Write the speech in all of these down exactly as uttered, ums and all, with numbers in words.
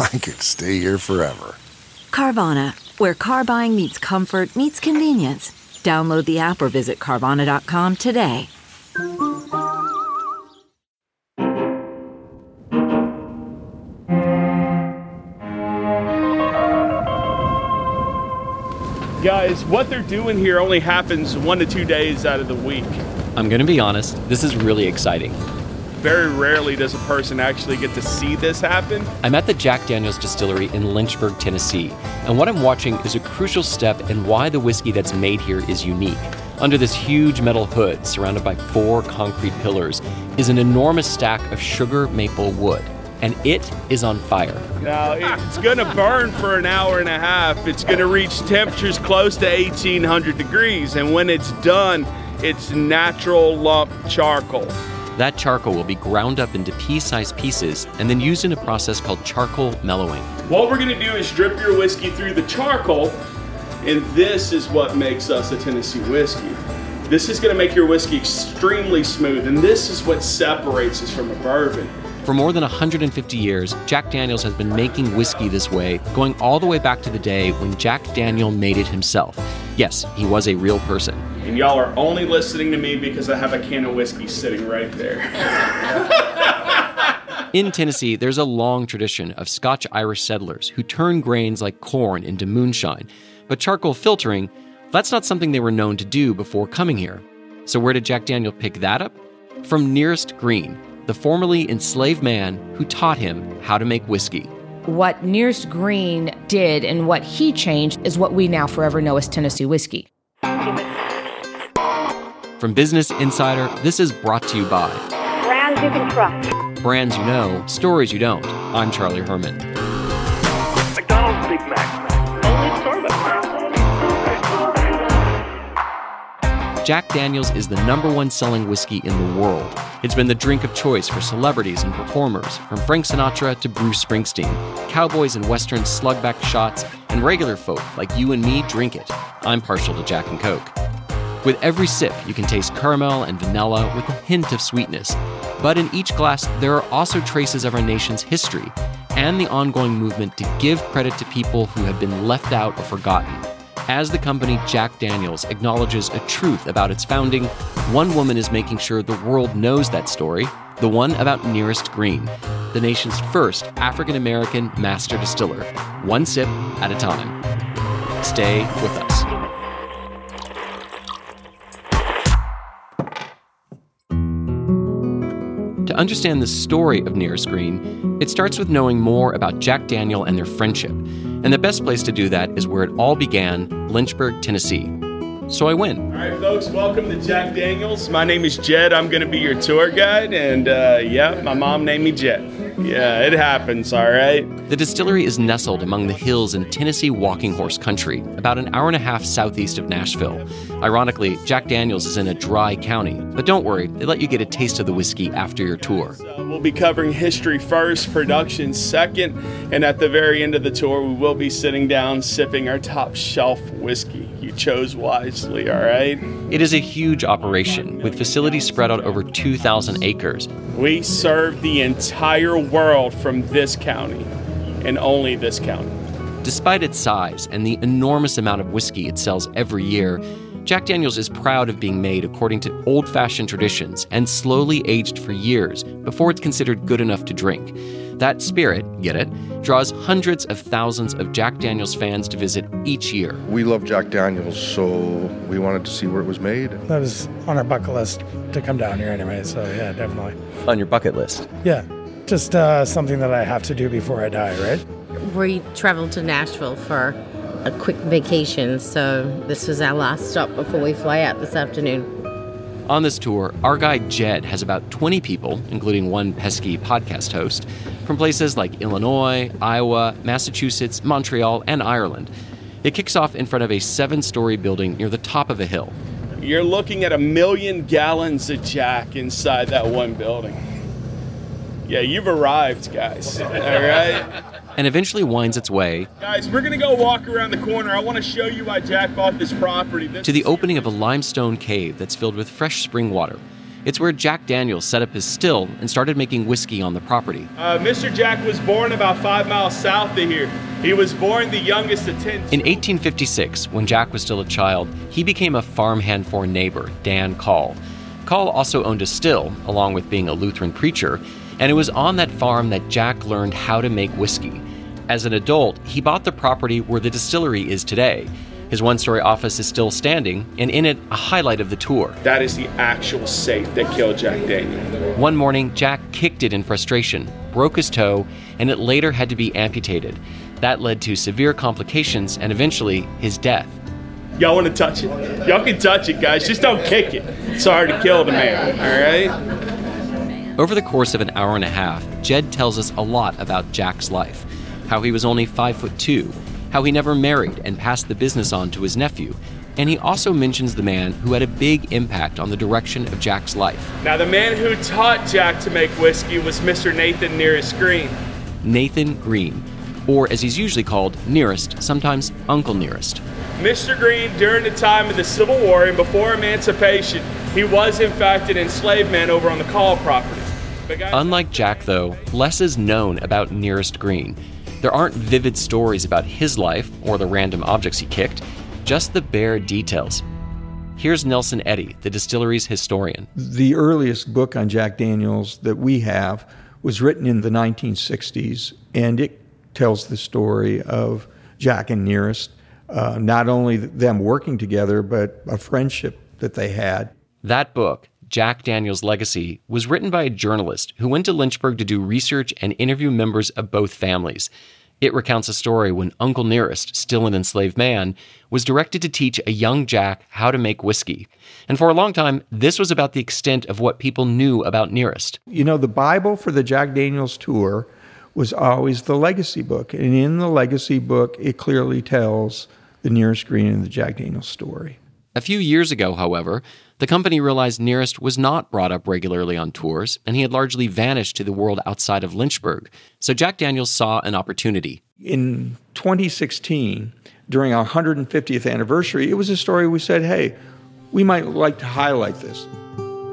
I could stay here forever. Carvana, where car buying meets comfort meets convenience. Download the app or visit Carvana dot com today. Guys, what they're doing here only happens one to two days out of the week. I'm going to be honest, this is really exciting. Very rarely does a person actually get to see this happen. I'm at the Jack Daniel's distillery in Lynchburg, Tennessee, and what I'm watching is a crucial step in why the whiskey that's made here is unique. Under this huge metal hood, surrounded by four concrete pillars, is an enormous stack of sugar maple wood, and it is on fire. Now, it's gonna burn for an hour and a half. It's gonna reach temperatures close to eighteen hundred degrees, and when it's done, it's natural lump charcoal. That charcoal will be ground up into pea-sized pieces and then used in a process called charcoal mellowing. What we're going to do is drip your whiskey through the charcoal, and this is what makes us a Tennessee whiskey. This is going to make your whiskey extremely smooth, and this is what separates us from a bourbon. For more than one hundred fifty years, Jack Daniel's has been making whiskey this way, going all the way back to the day when Jack Daniel made it himself. Yes, he was a real person. And y'all are only listening to me because I have a can of whiskey sitting right there. In Tennessee, there's a long tradition of Scotch-Irish settlers who turn grains like corn into moonshine. But charcoal filtering, that's not something they were known to do before coming here. So where did Jack Daniel pick that up? From Nearest Green, the formerly enslaved man who taught him how to make whiskey. What Nearest Green did and what he changed is what we now forever know as Tennessee whiskey. From Business Insider, this is brought to you by Brands You Can Trust. Brands you know, stories you don't. I'm Charlie Herman. McDonald's Big Mac. Only Starbucks. Jack Daniel's is the number one selling whiskey in the world. It's been the drink of choice for celebrities and performers, from Frank Sinatra to Bruce Springsteen. Cowboys and Westerns slug back shots, and regular folk like you and me drink it. I'm partial to Jack and Coke. With every sip, you can taste caramel and vanilla with a hint of sweetness. But in each glass, there are also traces of our nation's history and the ongoing movement to give credit to people who have been left out or forgotten. As the company Jack Daniel's acknowledges a truth about its founding, one woman is making sure the world knows that story, the one about Nearest Green, the nation's first African-American master distiller, one sip at a time. Stay with us. To understand the story of Nearest Green, it starts with knowing more about Jack Daniel and their friendship. And the best place to do that is where it all began, Lynchburg, Tennessee. So I went. All right, folks, welcome to Jack Daniel's. My name is Jed. I'm going to be your tour guide. And, uh, yeah, my mom named me Jed. Yeah, it happens, all right? The distillery is nestled among the hills in Tennessee walking horse country, about an hour and a half southeast of Nashville. Ironically, Jack Daniel's is in a dry county. But don't worry, they let you get a taste of the whiskey after your tour. So we'll be covering history first, production second, and at the very end of the tour, we will be sitting down sipping our top shelf whiskey. You chose wisely, all right? It is a huge operation, with facilities spread out over two thousand acres. We serve the entire world from this county, and only this county. Despite its size and the enormous amount of whiskey it sells every year, Jack Daniel's is proud of being made according to old-fashioned traditions and slowly aged for years before it's considered good enough to drink. That spirit, get it, draws hundreds of thousands of Jack Daniel's fans to visit each year. We love Jack Daniel's, so we wanted to see where it was made. That was on our bucket list to come down here anyway, so yeah, definitely. On your bucket list? Yeah, just uh, something that I have to do before I die, right? We traveled to Nashville for a quick vacation, so this was our last stop before we fly out this afternoon. On this tour, our guide Jed has about twenty people, including one pesky podcast host, from places like Illinois, Iowa, Massachusetts, Montreal, and Ireland. It kicks off in front of a seven-story building near the top of a hill. You're looking at a million gallons of Jack inside that one building. Yeah, you've arrived, guys. All right? And eventually winds its way... Guys, we're going to go walk around the corner. I want to show you why Jack bought this property. This ...to the opening of a limestone cave that's filled with fresh spring water. It's where Jack Daniel's set up his still and started making whiskey on the property. Uh, Mister Jack was born about five miles south of here. He was born the youngest of ten... In eighteen fifty-six, when Jack was still a child, he became a farmhand for a neighbor, Dan Call. Call also owned a still, along with being a Lutheran preacher, and it was on that farm that Jack learned how to make whiskey. As an adult, he bought the property where the distillery is today. His one-story office is still standing, and in it, a highlight of the tour. That is the actual safe that killed Jack Daniel. One morning, Jack kicked it in frustration, broke his toe, and it later had to be amputated. That led to severe complications and eventually his death. Y'all want to touch it? Y'all can touch it, guys. Just don't kick it. It's hard to kill the man, all right? Over the course of an hour and a half, Jed tells us a lot about Jack's life. How he was only five foot two, how he never married and passed the business on to his nephew. And he also mentions the man who had a big impact on the direction of Jack's life. Now, the man who taught Jack to make whiskey was Mister Nathan Nearest Green. Nathan Green, or as he's usually called, Nearest, sometimes Uncle Nearest. Mister Green, during the time of the Civil War and before emancipation, he was, in fact, an enslaved man over on the Call property. Unlike Jack, though, less is known about Nearest Green. There aren't vivid stories about his life or the random objects he kicked, just the bare details. Here's Nelson Eddy, the distillery's historian. The earliest book on Jack Daniel's that we have was written in the nineteen sixties, and it tells the story of Jack and Nearest, uh, not only them working together, but a friendship that they had. That book, Jack Daniel's Legacy, was written by a journalist who went to Lynchburg to do research and interview members of both families. It recounts a story when Uncle Nearest, still an enslaved man, was directed to teach a young Jack how to make whiskey. And for a long time, this was about the extent of what people knew about Nearest. You know, the Bible for the Jack Daniel's tour was always the Legacy book. And in the Legacy book, it clearly tells the Nearest Green and the Jack Daniel's story. A few years ago, however, the company realized Nearest was not brought up regularly on tours, and he had largely vanished to the world outside of Lynchburg. So Jack Daniel's saw an opportunity. In twenty sixteen, during our one hundred fiftieth anniversary, it was a story we said, hey, we might like to highlight this.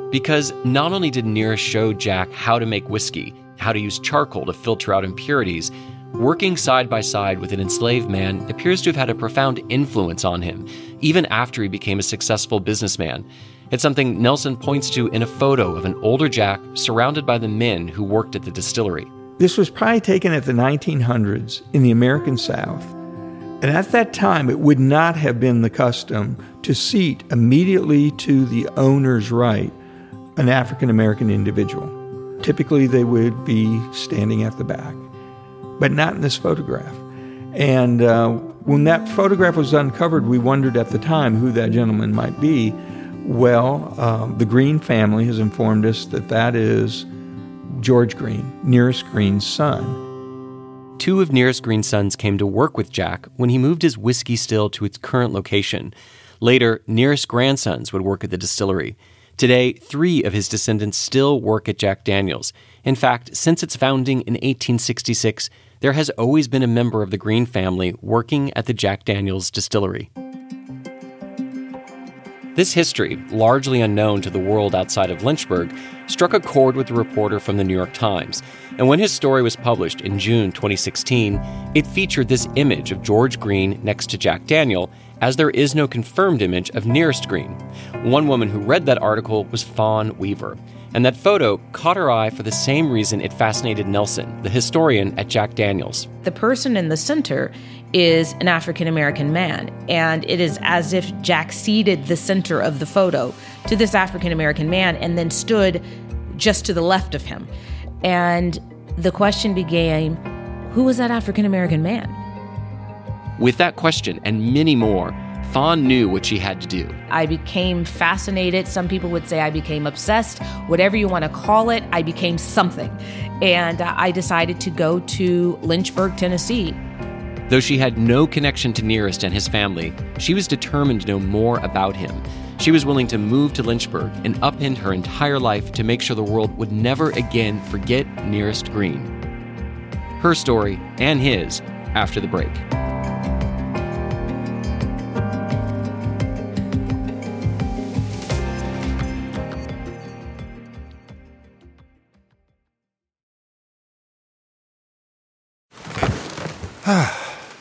Because not only did Nearest show Jack how to make whiskey, how to use charcoal to filter out impurities, working side by side with an enslaved man appears to have had a profound influence on him, even after he became a successful businessman. It's something Nelson points to in a photo of an older Jack surrounded by the men who worked at the distillery. This was probably taken at the nineteen hundreds in the American South. And at that time, it would not have been the custom to seat immediately to the owner's right an African-American individual. Typically, they would be standing at the back, but not in this photograph. And uh, when that photograph was uncovered, we wondered at the time who that gentleman might be. Well, uh, the Green family has informed us that that is George Green, Nearest Green's son. Two of Nearest Green's sons came to work with Jack when he moved his whiskey still to its current location. Later, Nearest's grandsons would work at the distillery. Today, three of his descendants still work at Jack Daniel's. In fact, since its founding in eighteen sixty-six, there has always been a member of the Green family working at the Jack Daniel's distillery. This history, largely unknown to the world outside of Lynchburg, struck a chord with a reporter from the New York Times. And when his story was published in June twenty sixteen, it featured this image of George Green next to Jack Daniel, as there is no confirmed image of Nearest Green. One woman who read that article was Fawn Weaver. And that photo caught her eye for the same reason it fascinated Nelson, the historian at Jack Daniel's. The person in the center is an African-American man, and it is as if Jack ceded the center of the photo to this African-American man and then stood just to the left of him. And the question became, who was that African-American man? With that question and many more, Fawn knew what she had to do. I became fascinated. Some people would say I became obsessed. Whatever you want to call it, I became something. And I decided to go to Lynchburg, Tennessee. Though she had no connection to Nearest and his family, she was determined to know more about him. She was willing to move to Lynchburg and upend her entire life to make sure the world would never again forget Nearest Green. Her story, and his, after the break.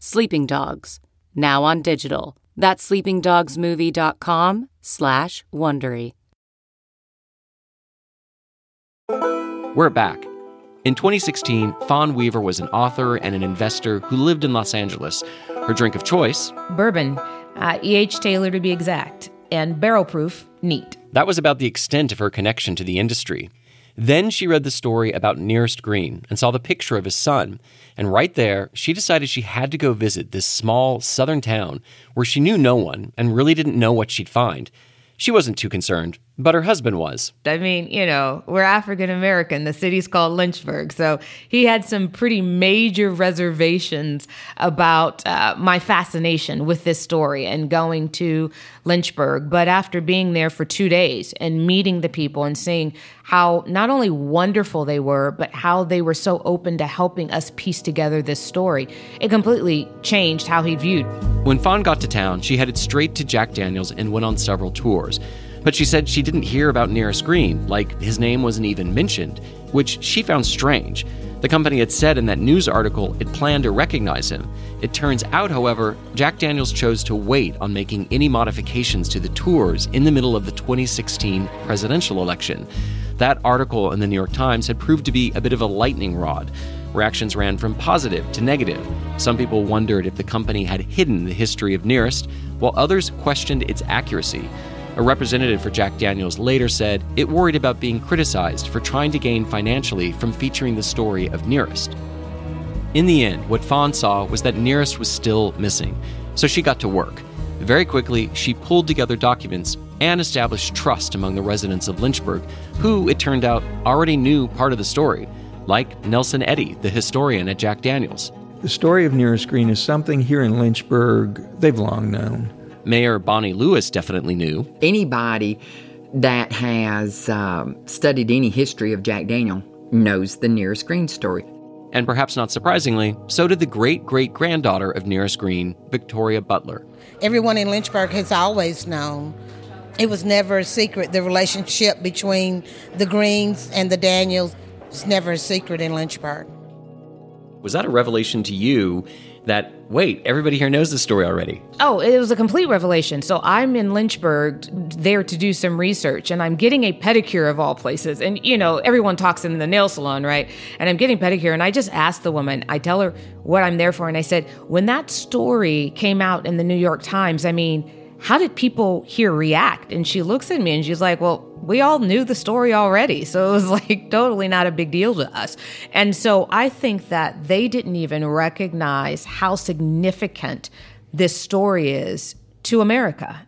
Sleeping Dogs, now on digital. That's sleeping dogs movie dot com slash Wondery. We're back. In twenty sixteen, Fawn Weaver was an author and an investor who lived in Los Angeles. Her drink of choice? Bourbon, uh, E H Taylor to be exact, and barrel-proof, neat. That was about the extent of her connection to the industry. Then she read the story about Nearest Green and saw the picture of his son. And right there, she decided she had to go visit this small southern town where she knew no one and really didn't know what she'd find. She wasn't too concerned, but her husband was. I mean, you know, we're African-American. The city's called Lynchburg. So he had some pretty major reservations about uh, my fascination with this story and going to Lynchburg. But after being there for two days and meeting the people and seeing how not only wonderful they were, but how they were so open to helping us piece together this story, it completely changed how he viewed. When Fawn got to town, she headed straight to Jack Daniel's and went on several tours. But she said she didn't hear about Nearest Green, like his name wasn't even mentioned, which she found strange. The company had said in that news article it planned to recognize him. It turns out, however, Jack Daniel's chose to wait on making any modifications to the tours in the middle of the twenty sixteen presidential election. That article in the New York Times had proved to be a bit of a lightning rod. Reactions ran from positive to negative. Some people wondered if the company had hidden the history of Nearest, while others questioned its accuracy. A representative for Jack Daniel's later said it worried about being criticized for trying to gain financially from featuring the story of Nearest. In the end, what Fawn saw was that Nearest was still missing, so she got to work. Very quickly, she pulled together documents and established trust among the residents of Lynchburg, who, it turned out, already knew part of the story, like Nelson Eddy, the historian at Jack Daniel's. The story of Nearest Green is something here in Lynchburg they've long known. Mayor Bonnie Lewis definitely knew. Anybody that has um, studied any history of Jack Daniel knows the Nearest Green story. And perhaps not surprisingly, so did the great-great-granddaughter of Nearest Green, Victoria Butler. Everyone in Lynchburg has always known. It was never a secret, the relationship between the Greens and the Daniels. It's never a secret in Lynchburg. Was that a revelation to you that, wait, everybody here knows this story already? Oh, it was a complete revelation. So I'm in Lynchburg there to do some research, and I'm getting a pedicure of all places. And, you know, everyone talks in the nail salon, right? And I'm getting pedicure, and I just asked the woman, I tell her what I'm there for, and I said, when that story came out in the New York Times, I mean, how did people here react? And she looks at me and she's like, well, we all knew the story already. So it was like totally not a big deal to us. And so I think that they didn't even recognize how significant this story is to America.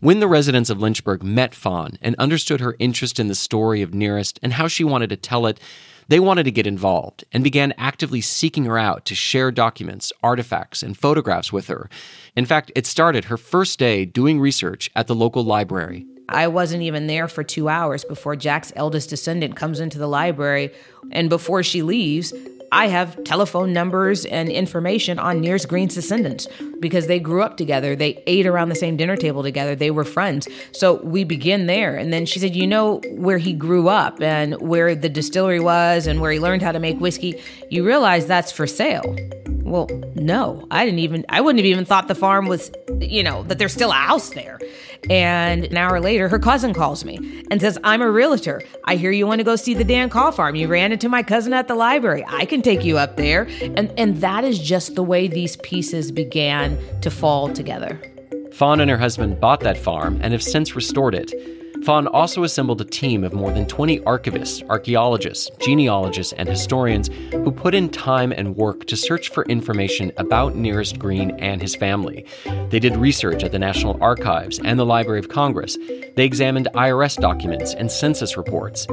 When the residents of Lynchburg met Fawn and understood her interest in the story of Nearest and how she wanted to tell it, they wanted to get involved and began actively seeking her out to share documents, artifacts, and photographs with her. In fact, it started her first day doing research at the local library. I wasn't even there for two hours before Jack's eldest descendant comes into the library, and before she leaves, I have telephone numbers and information on Nearest Green's descendants because they grew up together. They ate around the same dinner table together. They were friends. So we begin there. And then she said, you know, where he grew up and where the distillery was and where he learned how to make whiskey, you realize that's for sale. Well, no, I didn't even, I wouldn't have even thought the farm was, you know, that there's still a house there. And an hour later, her cousin calls me and says, I'm a realtor. I hear you want to go see the Dan Call farm. You ran into my cousin at the library. I can take you up there. And, and that is just the way these pieces began to fall together. Fawn and her husband bought that farm and have since restored it. Fawn also assembled a team of more than twenty archivists, archaeologists, genealogists, and historians who put in time and work to search for information about Nearest Green and his family. They did research at the National Archives and the Library of Congress. They examined I R S documents and census reports.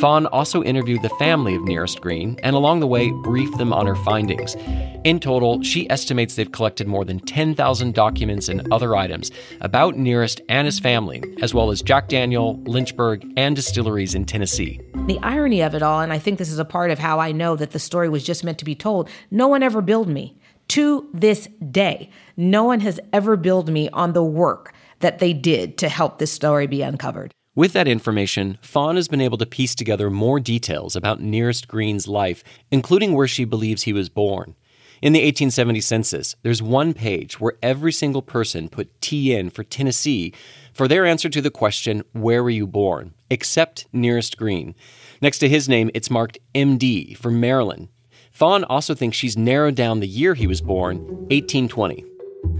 Fawn also interviewed the family of Nearest Green and along the way briefed them on her findings. In total, she estimates they've collected more than ten thousand documents and other items about Nearest and his family, as well as Jack Daniel's, Lynchburg, and distilleries in Tennessee. The irony of it all, and I think this is a part of how I know that the story was just meant to be told, no one ever billed me. To this day, no one has ever billed me on the work that they did to help this story be uncovered. With that information, Fawn has been able to piece together more details about Nearest Green's life, including where she believes he was born. In the eighteen seventy census, there's one page where every single person put T in for Tennessee for their answer to the question, where were you born? Except Nearest Green. Next to his name, it's marked M D for Maryland. Fawn also thinks she's narrowed down the year he was born, eighteen twenty.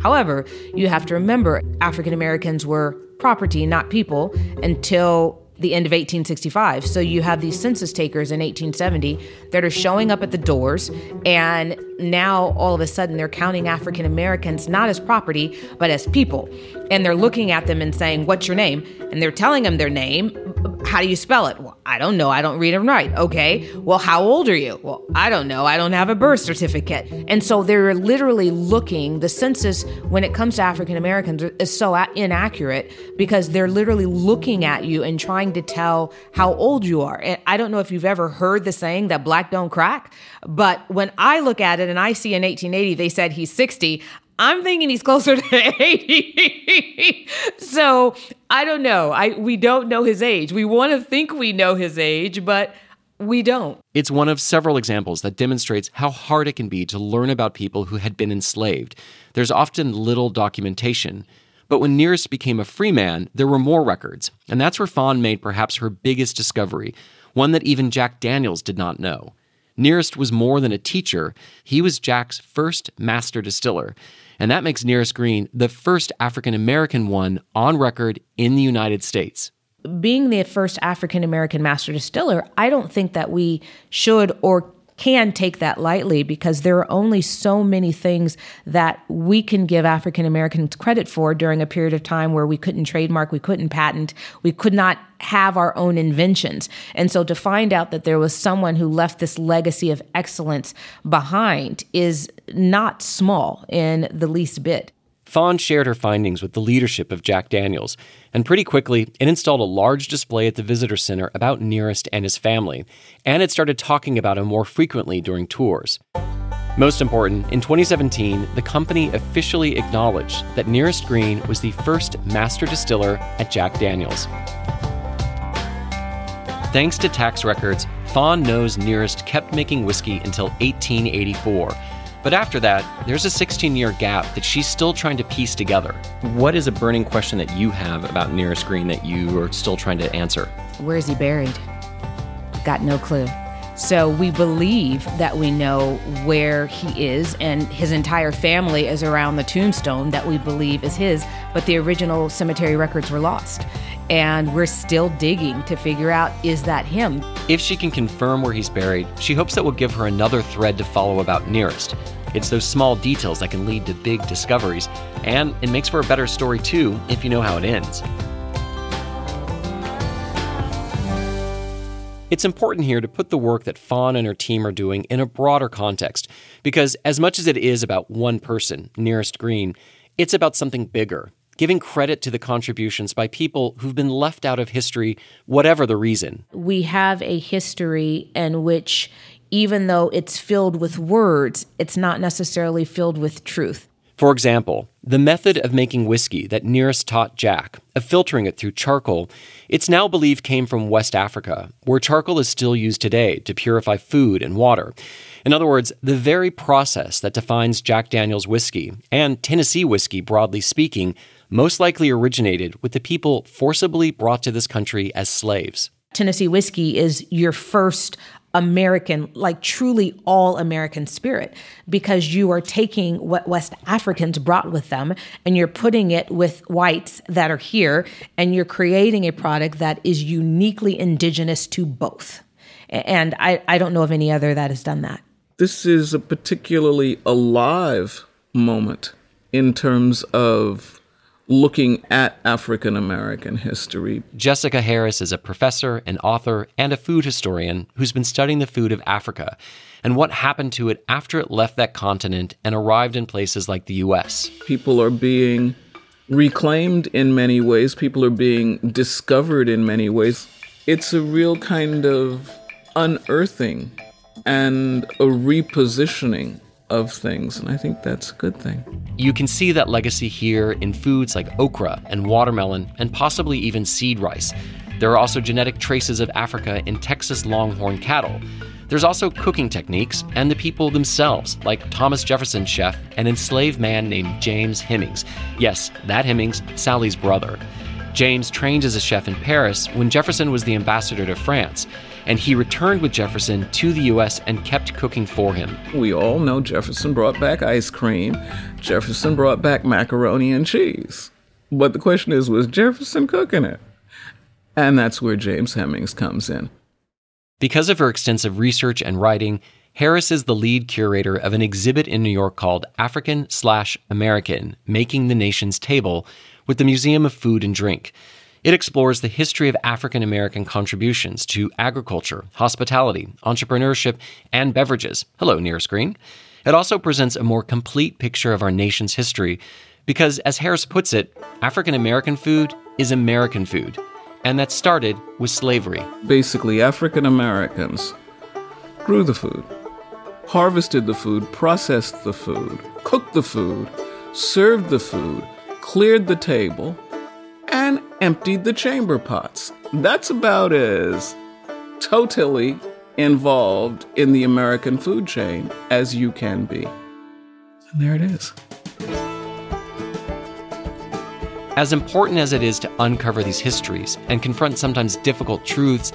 However, you have to remember, African Americans were property, not people, until the end of eighteen sixty-five. So you have these census takers in eighteen seventy that are showing up at the doors, and now all of a sudden they're counting African Americans not as property, but as people. And they're looking at them and saying, what's your name? And they're telling them their name. How do you spell it? Well, I don't know. I don't read and write. Okay. Well, how old are you? Well, I don't know. I don't have a birth certificate. And so they're literally looking, the census when it comes to African Americans is so inaccurate because they're literally looking at you and trying to tell how old you are. And I don't know if you've ever heard the saying that black don't crack, but when I look at it and I see in eighteen eighty, they said he's sixty, I'm thinking he's closer to eighty. So I don't know. I we don't know his age. We want to think we know his age, but we don't. It's one of several examples that demonstrates how hard it can be to learn about people who had been enslaved. There's often little documentation. But when Nearest became a free man, there were more records, and that's where Fawn made perhaps her biggest discovery, one that even Jack Daniel's did not know. Nearest was more than a teacher. He was Jack's first master distiller, and that makes Nearest Green the first African-American one on record in the United States. Being the first African-American master distiller, I don't think that we should or can take that lightly because there are only so many things that we can give African Americans credit for during a period of time where we couldn't trademark, we couldn't patent, we could not have our own inventions. And so to find out that there was someone who left this legacy of excellence behind is not small in the least bit. Fawn shared her findings with the leadership of Jack Daniel's, and pretty quickly, it installed a large display at the visitor center about Nearest and his family, and it started talking about him more frequently during tours. Most important, in twenty seventeen, the company officially acknowledged that Nearest Green was the first master distiller at Jack Daniel's. Thanks to tax records, Fawn knows Nearest kept making whiskey until eighteen eighty-four. But after that, there's a sixteen-year gap that she's still trying to piece together. What is a burning question that you have about Nearest Green that you are still trying to answer? Where is he buried? Got no clue. So we believe that we know where he is, and his entire family is around the tombstone that we believe is his, but the original cemetery records were lost. And we're still digging to figure out, is that him? If she can confirm where he's buried, she hopes that will give her another thread to follow about Nearest. It's those small details that can lead to big discoveries, and it makes for a better story too if you know how it ends. It's important here to put the work that Fawn and her team are doing in a broader context, because as much as it is about one person, Nearest Green, it's about something bigger, giving credit to the contributions by people who've been left out of history, whatever the reason. We have a history in which, even though it's filled with words, it's not necessarily filled with truth. For example, the method of making whiskey that Nearest taught Jack, of filtering it through charcoal, it's now believed came from West Africa, where charcoal is still used today to purify food and water. In other words, the very process that defines Jack Daniel's whiskey, and Tennessee whiskey broadly speaking, most likely originated with the people forcibly brought to this country as slaves. Tennessee whiskey is your first American, like truly all-American spirit, because you are taking what West Africans brought with them and you're putting it with whites that are here, and you're creating a product that is uniquely indigenous to both. And I, I don't know of any other that has done that. This is a particularly alive moment in terms of looking at African-American history. Jessica Harris is a professor, an author, and a food historian who's been studying the food of Africa and what happened to it after it left that continent and arrived in places like the U S. People are being reclaimed in many ways. People are being discovered in many ways. It's a real kind of unearthing and a repositioning of things, and I think that's a good thing. You can see that legacy here in foods like okra and watermelon, and possibly even seed rice. There are also genetic traces of Africa in Texas longhorn cattle. There's also cooking techniques and the people themselves, like Thomas Jefferson chef, an enslaved man named James Hemings. Yes, that Hemings, Sally's brother. James trained as a chef in Paris when Jefferson was the ambassador to France, and he returned with Jefferson to the U S and kept cooking for him. We all know Jefferson brought back ice cream. Jefferson brought back macaroni and cheese. But the question is, was Jefferson cooking it? And that's where James Hemings comes in. Because of her extensive research and writing, Harris is the lead curator of an exhibit in New York called African slash American, Making the Nation's Table, with the Museum of Food and Drink. It explores the history of African-American contributions to agriculture, hospitality, entrepreneurship, and beverages. Hello, Nearest Green. It also presents a more complete picture of our nation's history because, as Harris puts it, African-American food is American food, and that started with slavery. Basically, African-Americans grew the food, harvested the food, processed the food, cooked the food, served the food, cleared the table, and emptied the chamber pots. That's about as totally involved in the American food chain as you can be. And there it is. As important as it is to uncover these histories and confront sometimes difficult truths,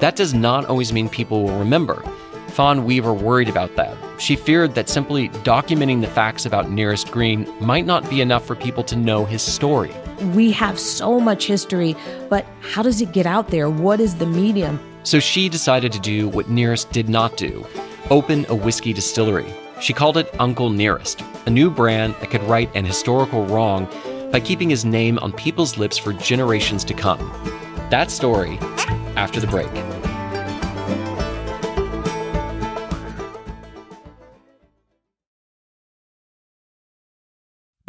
that does not always mean people will remember. Fawn Weaver worried about that. She feared that simply documenting the facts about Nearest Green might not be enough for people to know his story. We have so much history, but how does it get out there? What is the medium? So she decided to do what Nearest did not do, open a whiskey distillery. She called it Uncle Nearest, a new brand that could right an historical wrong by keeping his name on people's lips for generations to come. That story, after the break.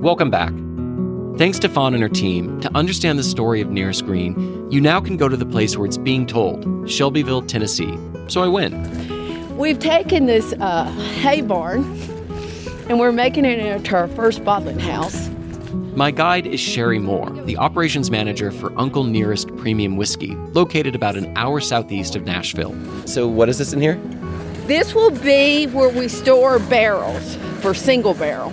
Welcome back. Thanks to Fawn and her team. To understand the story of Nearest Green, you now can go to the place where it's being told, Shelbyville, Tennessee. So I win. We've taken this uh, hay barn and we're making it into our first bottling house. My guide is Sherry Moore, the operations manager for Uncle Nearest Premium Whiskey, located about an hour southeast of Nashville. So what is this in here? This will be where we store barrels for single barrel.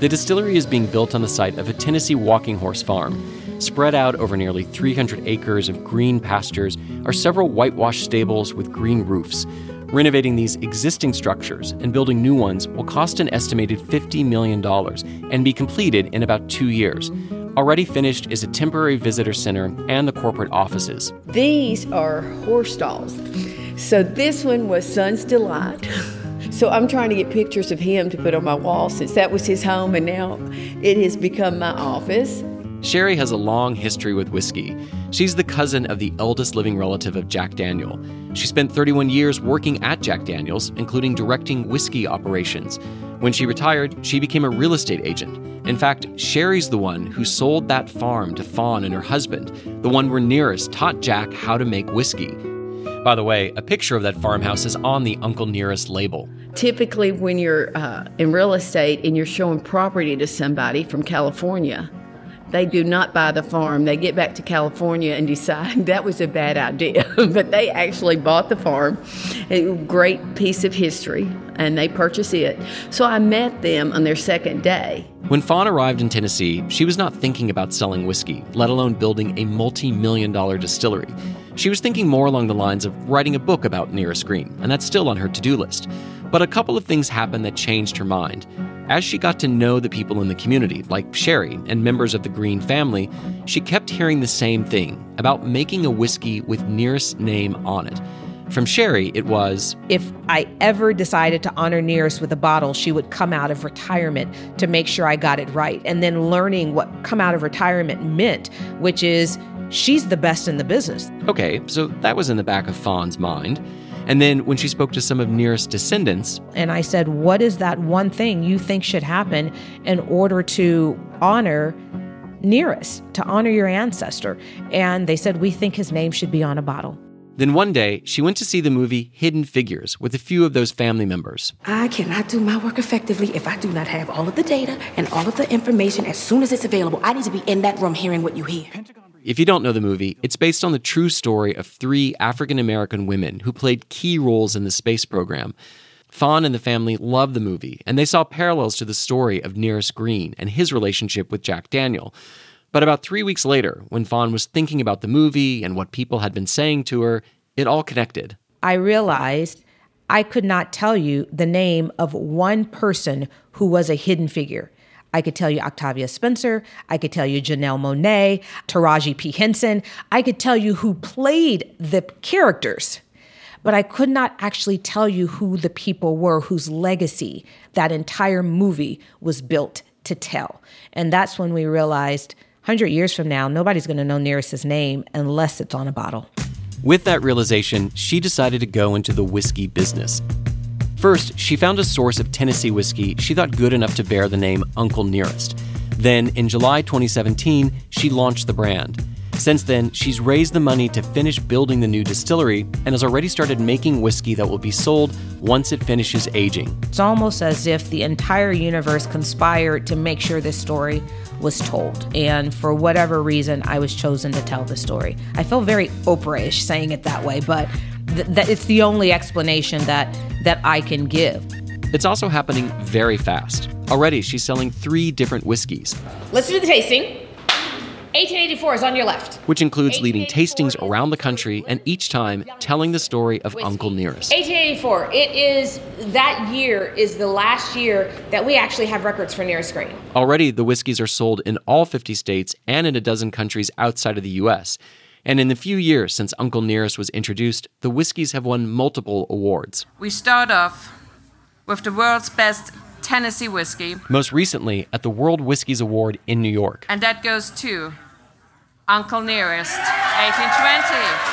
The distillery is being built on the site of a Tennessee walking horse farm. Spread out over nearly three hundred acres of green pastures are several whitewashed stables with green roofs. Renovating these existing structures and building new ones will cost an estimated fifty million dollars and be completed in about two years. Already finished is a temporary visitor center and the corporate offices. These are horse stalls. So this one was Sun's Delight. So I'm trying to get pictures of him to put on my wall since that was his home and now it has become my office. Sherry has a long history with whiskey. She's the cousin of the eldest living relative of Jack Daniel. She spent thirty-one years working at Jack Daniel's, including directing whiskey operations. When she retired, she became a real estate agent. In fact, Sherry's the one who sold that farm to Fawn and her husband, the one where Nearest taught Jack how to make whiskey. By the way, a picture of that farmhouse is on the Uncle Nearest label. Typically, when you're uh, in real estate and you're showing property to somebody from California, they do not buy the farm. They get back to California and decide that was a bad idea. But they actually bought the farm, a great piece of history, and they purchased it. So I met them on their second day. When Fawn arrived in Tennessee, she was not thinking about selling whiskey, let alone building a multi-million dollar distillery. She was thinking more along the lines of writing a book about Nearest Green, and that's still on her to-do list. But a couple of things happened that changed her mind. As she got to know the people in the community, like Sherry and members of the Green family, she kept hearing the same thing about making a whiskey with Nearest's name on it. From Sherry, it was, if I ever decided to honor Nearest with a bottle, she would come out of retirement to make sure I got it right. And then learning what come out of retirement meant, which is, she's the best in the business. Okay, so that was in the back of Fawn's mind. And then when she spoke to some of Nearest's descendants... And I said, what is that one thing you think should happen in order to honor Nearest, to honor your ancestor? And they said, we think his name should be on a bottle. Then one day, she went to see the movie Hidden Figures with a few of those family members. I cannot do my work effectively if I do not have all of the data and all of the information as soon as it's available. I need to be in that room hearing what you hear. If you don't know the movie, it's based on the true story of three African-American women who played key roles in the space program. Fawn and the family loved the movie, and they saw parallels to the story of Nearest Green and his relationship with Jack Daniel. But about three weeks later, when Fawn was thinking about the movie and what people had been saying to her, it all connected. I realized I could not tell you the name of one person who was a hidden figure. I could tell you Octavia Spencer. I could tell you Janelle Monae, Taraji P. Henson. I could tell you who played the characters, but I could not actually tell you who the people were whose legacy that entire movie was built to tell. And that's when we realized one hundred years from now, nobody's going to know Nearest's name unless it's on a bottle. With that realization, she decided to go into the whiskey business. First, she found a source of Tennessee whiskey she thought good enough to bear the name Uncle Nearest. Then, in July twenty seventeen, she launched the brand. Since then, she's raised the money to finish building the new distillery and has already started making whiskey that will be sold once it finishes aging. It's almost as if the entire universe conspired to make sure this story was told. And for whatever reason, I was chosen to tell the story. I feel very Oprah-ish saying it that way, but th- that it's the only explanation that that I can give. It's also happening very fast. Already, she's selling three different whiskeys. Let's do the tasting. eighteen eighty-four is on your left. Which includes leading tastings around the country and each time telling the story of whiskey. Uncle Nearest. eighteen eighty-four, it is, that year is the last year that we actually have records for Nearest Green. Already, the whiskeys are sold in all fifty states and in a dozen countries outside of the U S, and in the few years since Uncle Nearest was introduced, the whiskeys have won multiple awards. We start off with the world's best Tennessee whiskey. Most recently at the World Whiskies Award in New York. And that goes to Uncle Nearest, eighteen twenty.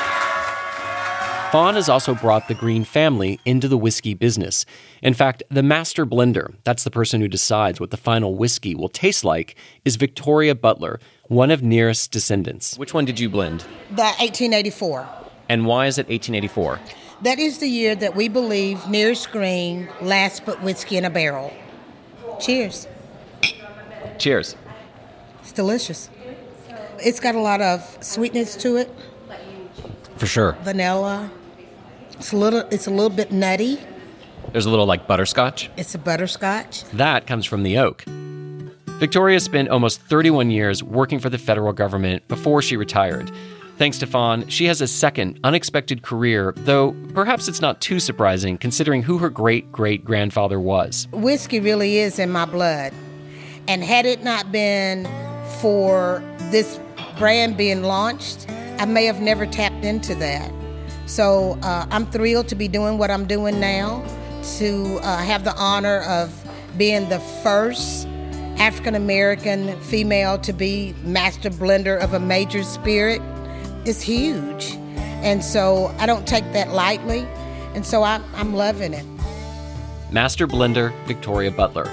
Fawn has also brought the Green family into the whiskey business. In fact, the master blender, that's the person who decides what the final whiskey will taste like, is Victoria Butler, one of Nearest's descendants. Which one did you blend? The eighteen eighty-four. And why is it eighteen eighty-four? That is the year that we believe Nearest Green last put whiskey in a barrel. Cheers. Cheers. It's delicious. It's got a lot of sweetness to it. For sure. Vanilla. It's a little. It's a little bit nutty. There's a little like butterscotch. It's a butterscotch. That comes from the oak. Victoria spent almost thirty-one years working for the federal government before she retired. Thanks to Fawn, she has a second, unexpected career, though perhaps it's not too surprising considering who her great-great-grandfather was. Whiskey really is in my blood. And had it not been for this brand being launched, I may have never tapped into that. So uh, I'm thrilled to be doing what I'm doing now, to uh, have the honor of being the first African-American female to be master blender of a major spirit. It's huge, and so I don't take that lightly, and so I, I'm loving it. Master blender Victoria Butler.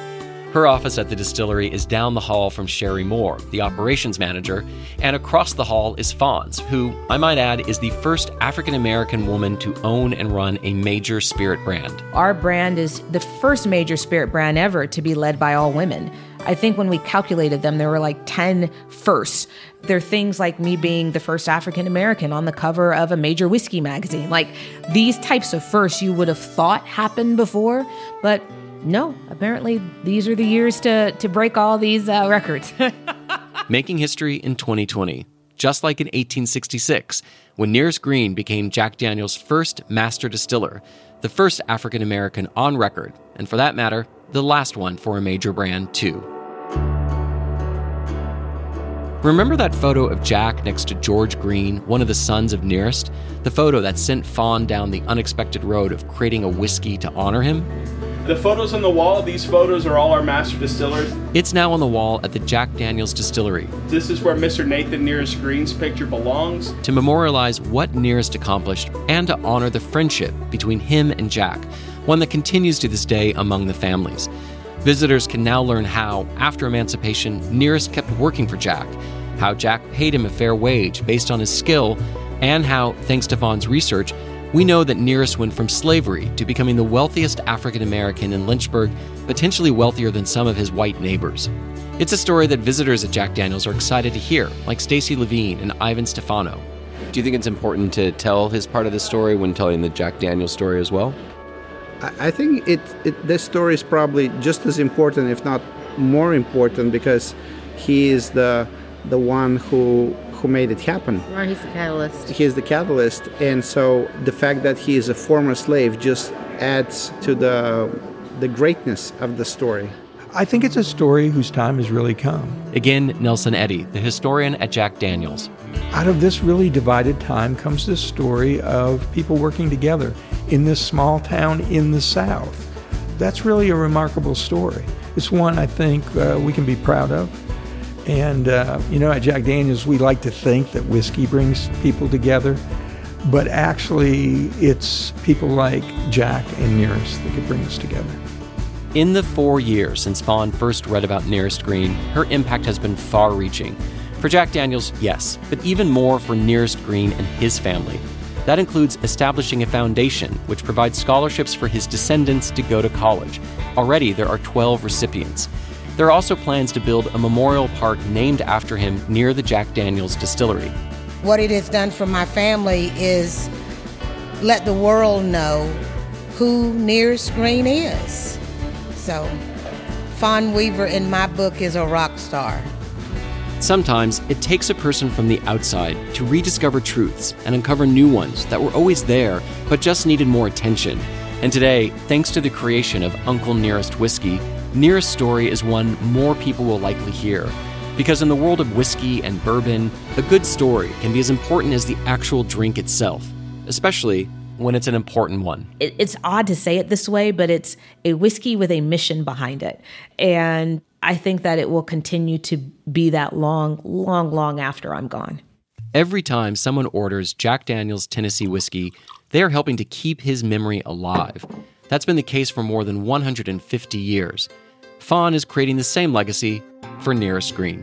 Her office at the distillery is down the hall from Sherry Moore, the operations manager, and across the hall is Fawn's, who, I might add, is the first African-American woman to own and run a major spirit brand. Our brand is the first major spirit brand ever to be led by all women. I think when we calculated them, there were like ten firsts. There are things like me being the first African-American on the cover of a major whiskey magazine. Like, these types of firsts you would have thought happened before, but no, apparently these are the years to, to break all these uh, records. Making history in twenty twenty, just like in eighteen sixty-six, when Nearest Green became Jack Daniel's first master distiller, the first African-American on record, and for that matter, the last one for a major brand, too. Remember that photo of Jack next to George Green, one of the sons of Nearest? The photo that sent Fawn down the unexpected road of creating a whiskey to honor him? The photos on the wall, these photos are all our master distillers. It's now on the wall at the Jack Daniel's Distillery. This is where Mister Nathan Nearest Green's picture belongs. To memorialize what Nearest accomplished and to honor the friendship between him and Jack, one that continues to this day among the families. Visitors can now learn how, after emancipation, Nearest kept working for Jack, how Jack paid him a fair wage based on his skill, and how, thanks to Fawn's research, we know that Nearest went from slavery to becoming the wealthiest African-American in Lynchburg, potentially wealthier than some of his white neighbors. It's a story that visitors at Jack Daniel's are excited to hear, like Stacy Levine and Ivan Stefano. Do you think it's important to tell his part of the story when telling the Jack Daniel's story as well? I think it, it this story is probably just as important, if not more important, because he is the the one who... who made it happen. Or he's the catalyst. He's the catalyst, and so the fact that he is a former slave just adds to the the greatness of the story. I think it's a story whose time has really come. Again, Nelson Eddy, the historian at Jack Daniel's. Out of this really divided time comes this story of people working together in this small town in the South. That's really a remarkable story. It's one I think uh, we can be proud of. And, uh, you know, at Jack Daniel's, we like to think that whiskey brings people together, but actually it's people like Jack and Nearest that could bring us together. In the four years since Fawn first read about Nearest Green, her impact has been far-reaching. For Jack Daniel's, yes, but even more for Nearest Green and his family. That includes establishing a foundation which provides scholarships for his descendants to go to college. Already, there are twelve recipients. There are also plans to build a memorial park named after him near the Jack Daniel's Distillery. What it has done for my family is let the world know who Nearest Green is. So, Fawn Weaver in my book is a rock star. Sometimes it takes a person from the outside to rediscover truths and uncover new ones that were always there but just needed more attention. And today, thanks to the creation of Uncle Nearest Whiskey, Nearest's story is one more people will likely hear. Because in the world of whiskey and bourbon, a good story can be as important as the actual drink itself, especially when it's an important one. It, it's odd to say it this way, but it's a whiskey with a mission behind it. And I think that it will continue to be that long, long, long after I'm gone. Every time someone orders Jack Daniel's Tennessee whiskey, they are helping to keep his memory alive. That's been the case for more than one hundred fifty years. Fawn is creating the same legacy for Nearest Green.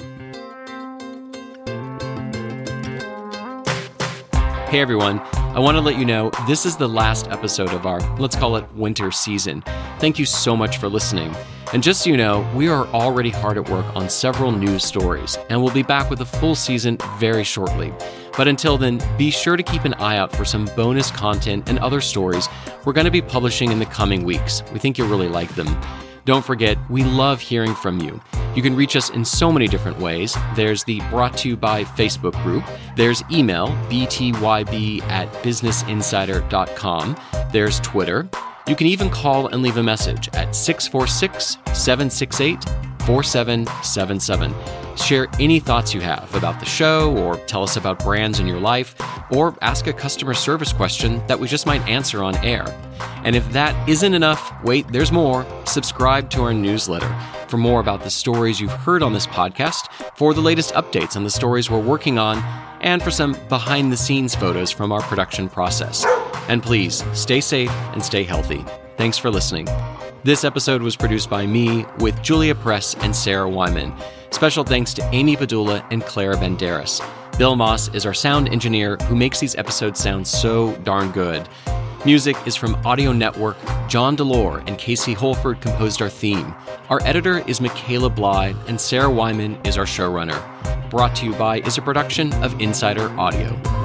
Hey everyone, I want to let you know this is the last episode of our, let's call it, winter season. Thank you so much for listening. And just so you know, we are already hard at work on several news stories, and we'll be back with a full season very shortly. But until then, be sure to keep an eye out for some bonus content and other stories we're going to be publishing in the coming weeks. We think you'll really like them. Don't forget, we love hearing from you. You can reach us in so many different ways. There's the Brought to You By Facebook group. There's email, b t y b at business insider dot com. There's Twitter. You can even call and leave a message at six four six, seven six eight, four seven seven seven. Share any thoughts you have about the show, or tell us about brands in your life, or ask a customer service question that we just might answer on air. And if that isn't enough, wait, there's more. Subscribe to our newsletter for more about the stories you've heard on this podcast, for the latest updates on the stories we're working on, and for some behind-the-scenes photos from our production process. And please, stay safe and stay healthy. Thanks for listening. This episode was produced by me, with Julia Press and Sarah Wyman. Special thanks to Amy Padula and Clara Banderas. Bill Moss is our sound engineer who makes these episodes sound so darn good. Music is from Audio Network. John Delore and Casey Holford composed our theme. Our editor is Michaela Bly, and Sarah Wyman is our showrunner. Brought to You By is a production of Insider Audio.